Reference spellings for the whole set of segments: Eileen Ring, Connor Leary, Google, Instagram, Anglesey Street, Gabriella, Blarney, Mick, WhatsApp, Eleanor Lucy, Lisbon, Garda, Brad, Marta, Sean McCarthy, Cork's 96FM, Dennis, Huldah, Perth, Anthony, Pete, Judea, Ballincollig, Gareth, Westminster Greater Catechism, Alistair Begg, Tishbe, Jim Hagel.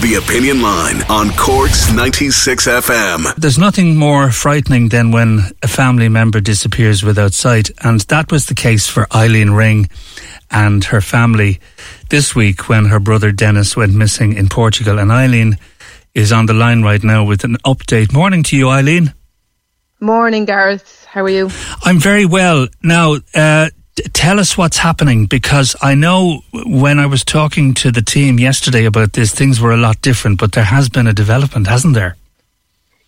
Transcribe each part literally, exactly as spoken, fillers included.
The Opinion Line on Cork's ninety-six F M. There's nothing more frightening than when a family member disappears without sight, and that was the case for Eileen Ring and her family this week when her brother Dennis went missing in Portugal. And Eileen is on the line right now with an update. Morning to you, Eileen. Morning, Gareth. How are you? I'm very well. Now, uh, tell us what's happening, because I know when I was talking to the team yesterday about this, things were a lot different, but there has been a development, hasn't there?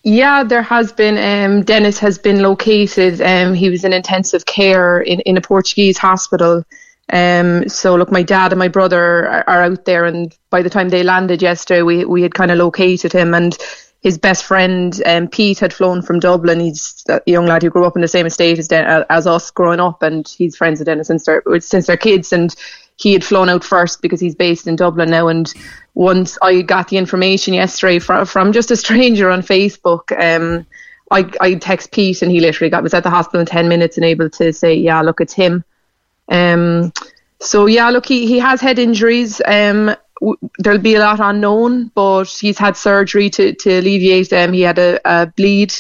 Yeah, there has been. Um, Dennis has been located. Um, he was in intensive care in, in a Portuguese hospital. Um, so, look, my dad and my brother are, are out there, and by the time they landed yesterday, we, we had kind of located him, and his best friend, um, Pete, had flown from Dublin. He's a young lad who grew up in the same estate as, Den- as us growing up, and he's friends with Dennis since they're, since they're kids. And he had flown out first because he's based in Dublin now. And once I got the information yesterday from, from just a stranger on Facebook, um, I, I text Pete, and he literally got was at the hospital in ten minutes and able to say, yeah, look, it's him. Um, so, yeah, look, he, he has head injuries. Um, there'll be a lot unknown, but he's had surgery to, to alleviate them. He had a, a bleed,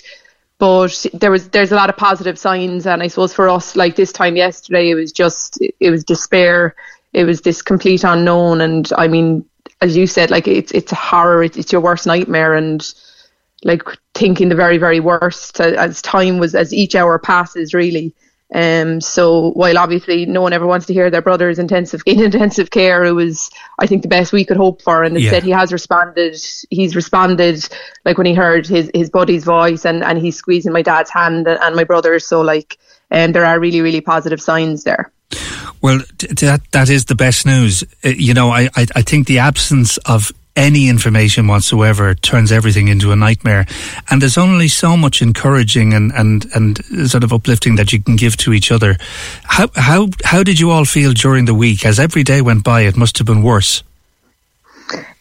but there was there's a lot of positive signs. And I suppose for us, like this time yesterday, it was just, it was despair. It was this complete unknown. And I mean, as you said, like it's it's a horror. It's, it's your worst nightmare. And like thinking the very, very worst as time was, as each hour passes, really. Um, so while obviously no one ever wants to hear their brother's intensive in intensive care, it was, I think, the best we could hope for. And instead, yeah. he has responded. He's responded, like when he heard his, his buddy's voice, and, and he's squeezing my dad's hand and, and my brother's. So like, and um, there are really, really positive signs there. Well, that that is the best news. You know, I I, I think the absence of any information whatsoever turns everything into a nightmare. And there's only so much encouraging and, and, and sort of uplifting that you can give to each other. How, how, how did you all feel during the week? As every day went by, it must have been worse.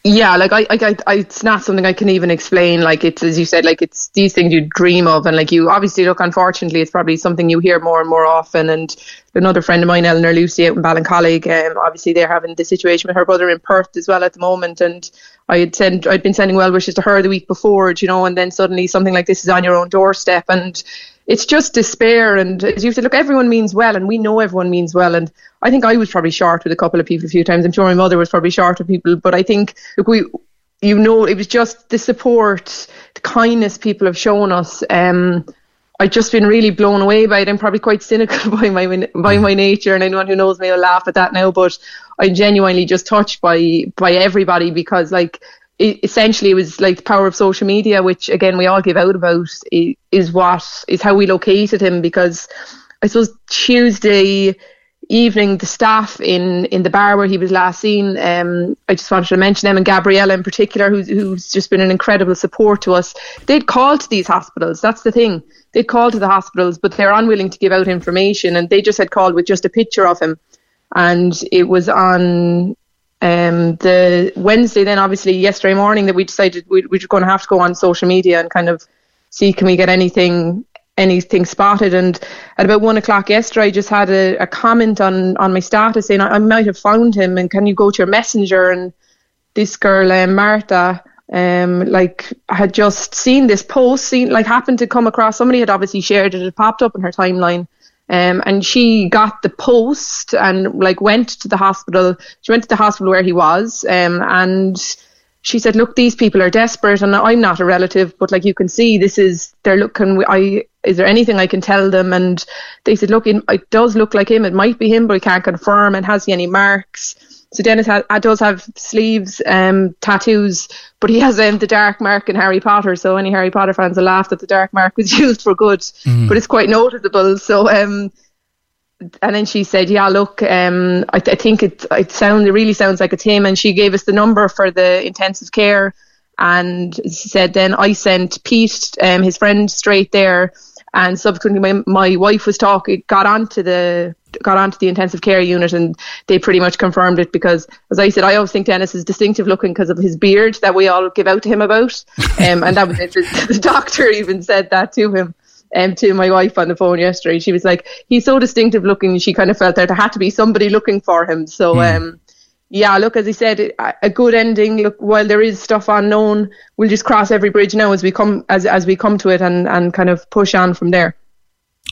Yeah, like I, I, I, it's not something I can even explain. Like it's, as you said, like it's these things you dream of, and like you obviously look. Unfortunately, it's probably something you hear more and more often. And another friend of mine, Eleanor Lucy, out in Ballincollig, um, obviously they're having the situation with her brother in Perth as well at the moment. And I had sent, I'd been sending well wishes to her the week before, you know, and then suddenly something like this is on your own doorstep, and it's just despair. And as you said, look, everyone means well, and we know everyone means well. And I think I was probably short with a couple of people a few times. I'm sure my mother was probably short with people, but I think, look, we, you know, it was just the support, the kindness people have shown us. Um, I've just been really blown away by it. I'm probably quite cynical by my by my nature, and anyone who knows me will laugh at that now. But I'm genuinely just touched by by everybody, because like, essentially it was like the power of social media, which again we all give out about, is what is how we located him. Because I suppose Tuesday evening the staff in in the bar where he was last seen, um I just wanted to mention them, and Gabriella in particular, who's, who's just been an incredible support to us. They'd called to these hospitals, that's the thing, they'd called to the hospitals, but they're unwilling to give out information, and they just had called with just a picture of him. And it was on Um, the Wednesday then, obviously yesterday morning, that we decided we, we were going to have to go on social media and kind of see, can we get anything anything spotted. And at about one o'clock yesterday, I just had a, a comment on, on my status saying, I, I might have found him, and can you go to your messenger? And this girl, um, Marta, um, like had just seen this post, seen like happened to come across, somebody had obviously shared it, it popped up in her timeline. Um, and she got the post and like went to the hospital. She went to the hospital where he was, um, and she said, "Look, these people are desperate, and I'm not a relative, but like you can see, this is they're looking. I is there anything I can tell them?" And they said, "Look, it, it does look like him. It might be him, but I can't confirm. And has he any marks?" So Dennis ha- does have sleeves, um, tattoos, but he has um, the dark mark in Harry Potter. So any Harry Potter fans will laugh that the dark mark was used for good, mm. but it's quite noticeable. So, um, and then she said, "Yeah, look, um, I, th- I think it it sounds it really sounds like it's him." And she gave us the number for the intensive care, and she said, "Then I sent Pete, um, his friend, straight there." And subsequently, my, my wife was talking, got onto the got onto the intensive care unit, and they pretty much confirmed it because, as I said, I always think Dennis is distinctive looking because of his beard that we all give out to him about. Um, and that was it. The doctor even said that to him, um, to my wife on the phone yesterday. She was like, "He's so distinctive looking." She kind of felt that there had to be somebody looking for him. So, mm. um, yeah, look, as I said, a good ending. Look, while there is stuff unknown, we'll just cross every bridge now as we come as as we come to it, and, and kind of push on from there.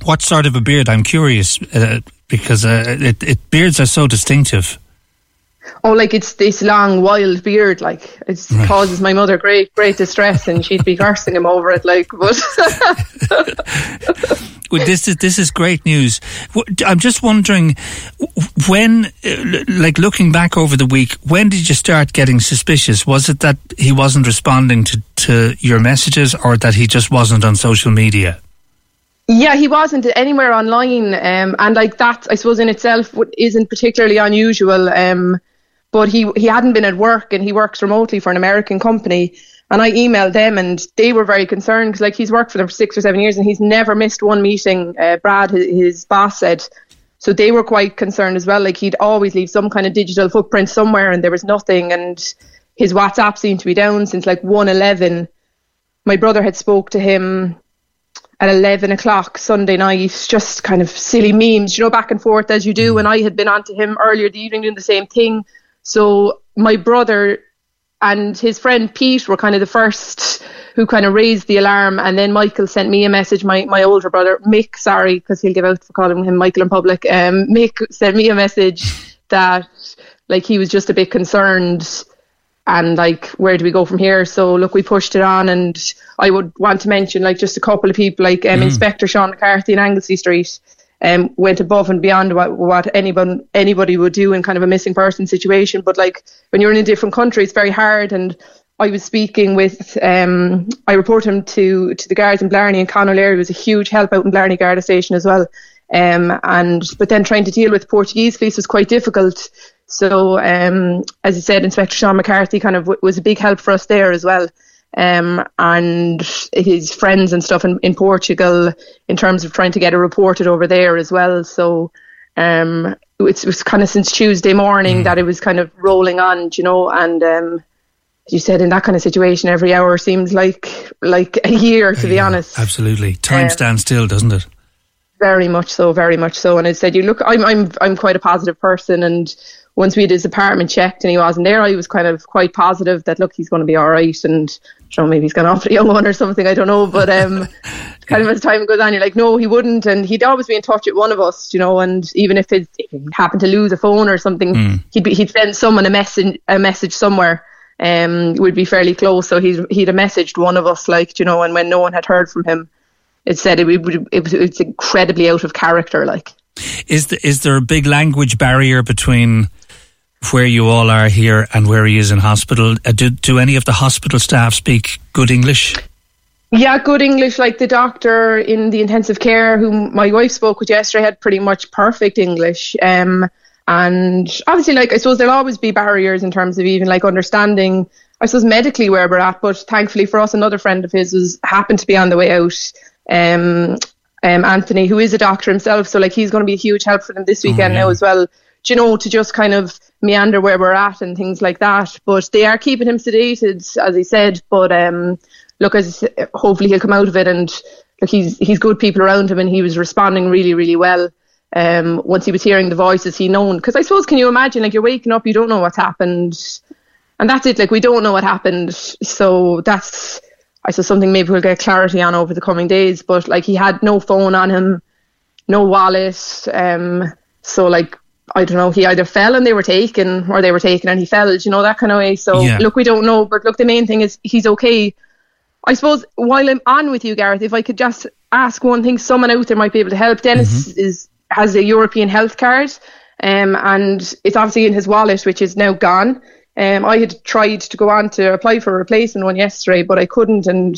What sort of a beard? I'm curious uh, because uh, it, it beards are so distinctive. Oh, like it's this long, wild beard. Like it right. causes my mother great, great distress, and she'd be cursing him over it. Like, but well, this is this is great news. I'm just wondering, when, like, looking back over the week, when did you start getting suspicious? Was it that he wasn't responding to, to your messages, or that he just wasn't on social media? Yeah, he wasn't anywhere online, um, and like that, I suppose in itself isn't particularly unusual. Um, but he he hadn't been at work, and he works remotely for an American company. And I emailed them, and they were very concerned because like he's worked for them for six or seven years, and he's never missed one meeting. Uh, Brad, his, his boss, said, so they were quite concerned as well. Like he'd always leave some kind of digital footprint somewhere, and there was nothing. And his WhatsApp seemed to be down since like one eleven. My brother had spoke to him at eleven o'clock Sunday night, just kind of silly memes, you know, back and forth as you do. And I had been onto him earlier the evening doing the same thing. So my brother and his friend Pete were kind of the first who kind of raised the alarm. And then Michael sent me a message, my, my older brother, Mick, sorry, because he'll give out for calling him Michael in public. Um, Mick sent me a message that like he was just a bit concerned. And like, where do we go from here? So look, we pushed it on, and I would want to mention like just a couple of people, like um, mm. Inspector Sean McCarthy in Anglesey Street, um, went above and beyond what what anyone anybody would do in kind of a missing person situation. But like when you're in a different country, it's very hard. And I was speaking with, um, I reported him to to the guards in Blarney, and Connor Leary was a huge help out in Blarney Garda station as well. Um, and but then trying to deal with Portuguese police was quite difficult. So, um, as I said, Inspector Sean McCarthy kind of w- was a big help for us there as well. Um, and his friends and stuff in, in Portugal in terms of trying to get it reported over there as well. So um, it's, it was kind of since Tuesday morning mm. that it was kind of rolling on, you know, and um, as you said, in that kind of situation, every hour seems like like a year, to yeah, be honest. Absolutely. Time um, stands still, doesn't it? Very much so, very much so. And I said, you look, I'm, I'm, I'm quite a positive person, and once we had his apartment checked and he wasn't there, I was kind of quite positive that, look, he's going to be all right, and you know, maybe he's gone off to the young one or something, I don't know. But um, kind of as time goes on, you're like, no, he wouldn't. And he'd always be in touch with one of us, you know, and even if it happened to lose a phone or something, mm. he'd be, he'd send someone a message a message somewhere. Um, we'd be fairly close. So he'd, he'd have messaged one of us, like, you know, and when no one had heard from him, it said it, it, it, it's incredibly out of character, like. Is, the, is there a big language barrier between where you all are here and where he is in hospital? Do, do any of the hospital staff speak good English? Yeah, good English. Like the doctor in the intensive care whom my wife spoke with yesterday had pretty much perfect English. Um, and obviously, like, I suppose there'll always be barriers in terms of even like understanding, I suppose, medically where we're at. But thankfully for us, another friend of his was happened to be on the way out, um, um, Anthony, who is a doctor himself. So like he's going to be a huge help for them this weekend oh, yeah. now as well. Do you know, to just kind of meander where we're at and things like that. But they are keeping him sedated, as he said. But um, look, as hopefully he'll come out of it. And he's he's good people around him, and he was responding really, really well. Um, once he was hearing the voices, he known, because I suppose, can you imagine, like, you're waking up, you don't know what's happened, and that's it, like, we don't know what happened. So that's, I suppose, something maybe we'll get clarity on over the coming days. But like, he had no phone on him, no wallet, um, so like, I don't know, he either fell and they were taken, or they were taken and he fell, you know, that kind of way. So yeah. Look, we don't know, but look, the main thing is he's okay. I suppose, while I'm on with you, Gareth, if I could just ask one thing, someone out there might be able to help. Dennis mm-hmm. is has a European health card, um, and it's obviously in his wallet, which is now gone. Um, I had tried to go on to apply for a replacement one yesterday, but I couldn't. And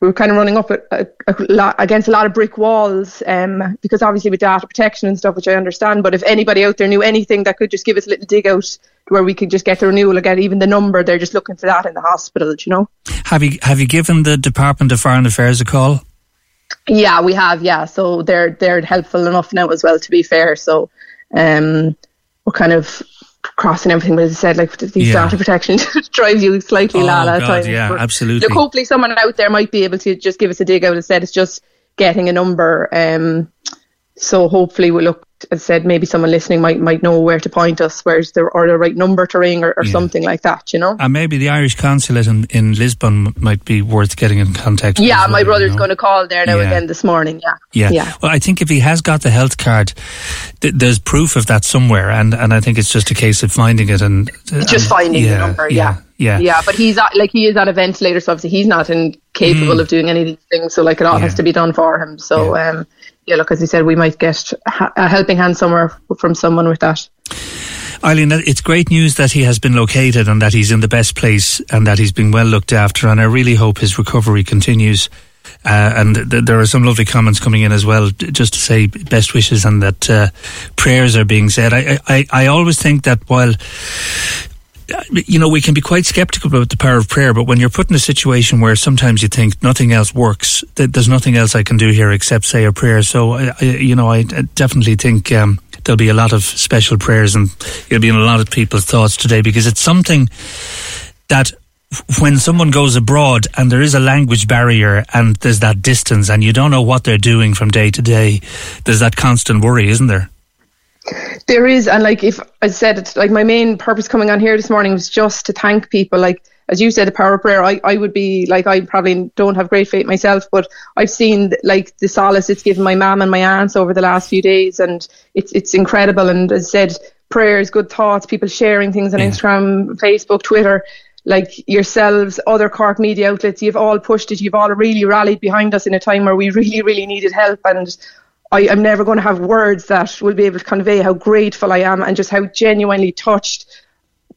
We were kind of running up a, a, a lot, against a lot of brick walls, um, because obviously with data protection and stuff, which I understand, but if anybody out there knew anything that could just give us a little dig out to where we could just get the renewal again, even the number, they're just looking for that in the hospital, you know. Have you have you given the Department of Foreign Affairs a call? Yeah, we have, yeah. So they're they're helpful enough now as well, to be fair. So um, we're kind of crossing everything, but as I said, like, these yeah. data protection drives you slightly oh, lala God, time. Yeah, but absolutely. Look, hopefully someone out there might be able to just give us a dig out. As I said, it's just getting a number. Um, so hopefully we'll look, as I said, maybe someone listening might might know where to point us, where's the, or the right number to ring, or, or yeah. something like that, you know. And maybe the Irish consulate in, in Lisbon might be worth getting in contact with. Yeah, my well, brother's you know? going to call there now yeah. again this morning, yeah. yeah. Yeah, well, I think if he has got the health card, th- there's proof of that somewhere, and, and I think it's just a case of finding it. and uh, Just and, finding yeah, the number, yeah. yeah. Yeah, yeah, but he's at, like he is on a ventilator, so obviously he's not incapable mm. of doing any of these things. So like it all yeah. has to be done for him. So yeah. um, yeah, look, as you said, we might get a helping hand somewhere from someone with that. Eileen, it's great news that he has been located and that he's in the best place and that he's been well looked after. And I really hope his recovery continues. Uh, and th- there are some lovely comments coming in as well, just to say best wishes and that uh, prayers are being said. I, I, I always think that while, you know, we can be quite sceptical about the power of prayer, but when you're put in a situation where sometimes you think nothing else works, that there's nothing else I can do here except say a prayer. So, I, I, you know, I definitely think um, there'll be a lot of special prayers, and it'll be in a lot of people's thoughts today, because it's something that when someone goes abroad and there is a language barrier and there's that distance and you don't know what they're doing from day to day, there's that constant worry, isn't there? There is, and like if I said, it's like my main purpose coming on here this morning was just to thank people. Like as you said, the power of prayer. I, I would be like, I probably don't have great faith myself, but I've seen like the solace it's given my mum and my aunts over the last few days, and it's it's incredible. And as I said, prayers, good thoughts, people sharing things on yeah. Instagram, Facebook, Twitter, like yourselves, other Cork media outlets. You've all pushed it. You've all really rallied behind us in a time where we really, really needed help. And I, I'm never going to have words that will be able to convey how grateful I am and just how genuinely touched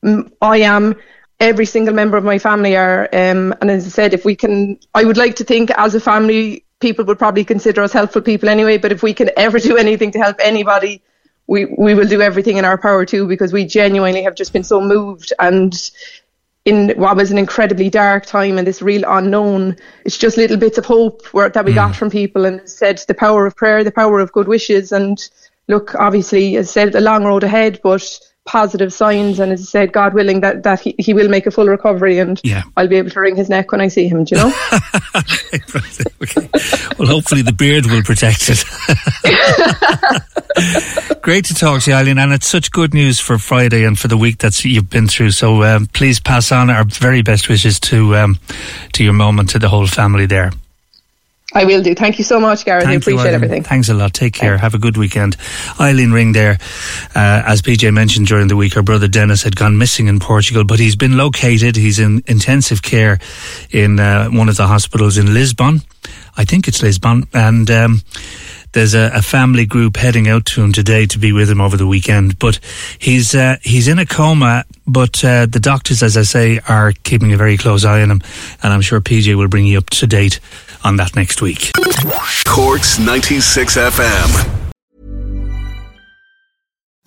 I am. Every single member of my family are. Um, and as I said, if we can, I would like to think as a family, people would probably consider us helpful people anyway, but if we can ever do anything to help anybody, we, we will do everything in our power too, because we genuinely have just been so moved. And in what was an incredibly dark time and this real unknown, it's just little bits of hope where, that we mm. got from people, and said the power of prayer, the power of good wishes. And look, obviously, as I said, a long road ahead, but positive signs. And as I said, God willing, that, that he, he will make a full recovery, and yeah. I'll be able to wring his neck when I see him, do you know? Okay. Well, hopefully the beard will protect it. Great to talk to you, Eileen, and it's such good news for Friday and for the week that you've been through. So um, please pass on our very best wishes to um, to your mum and to the whole family there. I will do. Thank you so much, Gareth. Thank I appreciate you, everything. Thanks a lot. Take care. Thanks. Have a good weekend. Eileen Ring there. Uh, as P J mentioned during the week, her brother Dennis had gone missing in Portugal, but he's been located. He's in intensive care in uh, one of the hospitals in Lisbon. I think it's Lisbon. And um, There's a, a family group heading out to him today to be with him over the weekend. But he's uh, he's in a coma, but uh, the doctors, as I say, are keeping a very close eye on him. And I'm sure P J will bring you up to date on that next week. Cork's ninety-six F M.